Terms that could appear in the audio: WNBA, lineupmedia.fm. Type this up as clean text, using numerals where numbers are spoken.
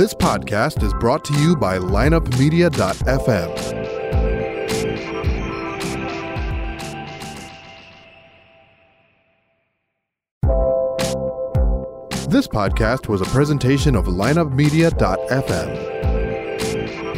This podcast is brought to you by lineupmedia.fm. This podcast was a presentation of lineupmedia.fm.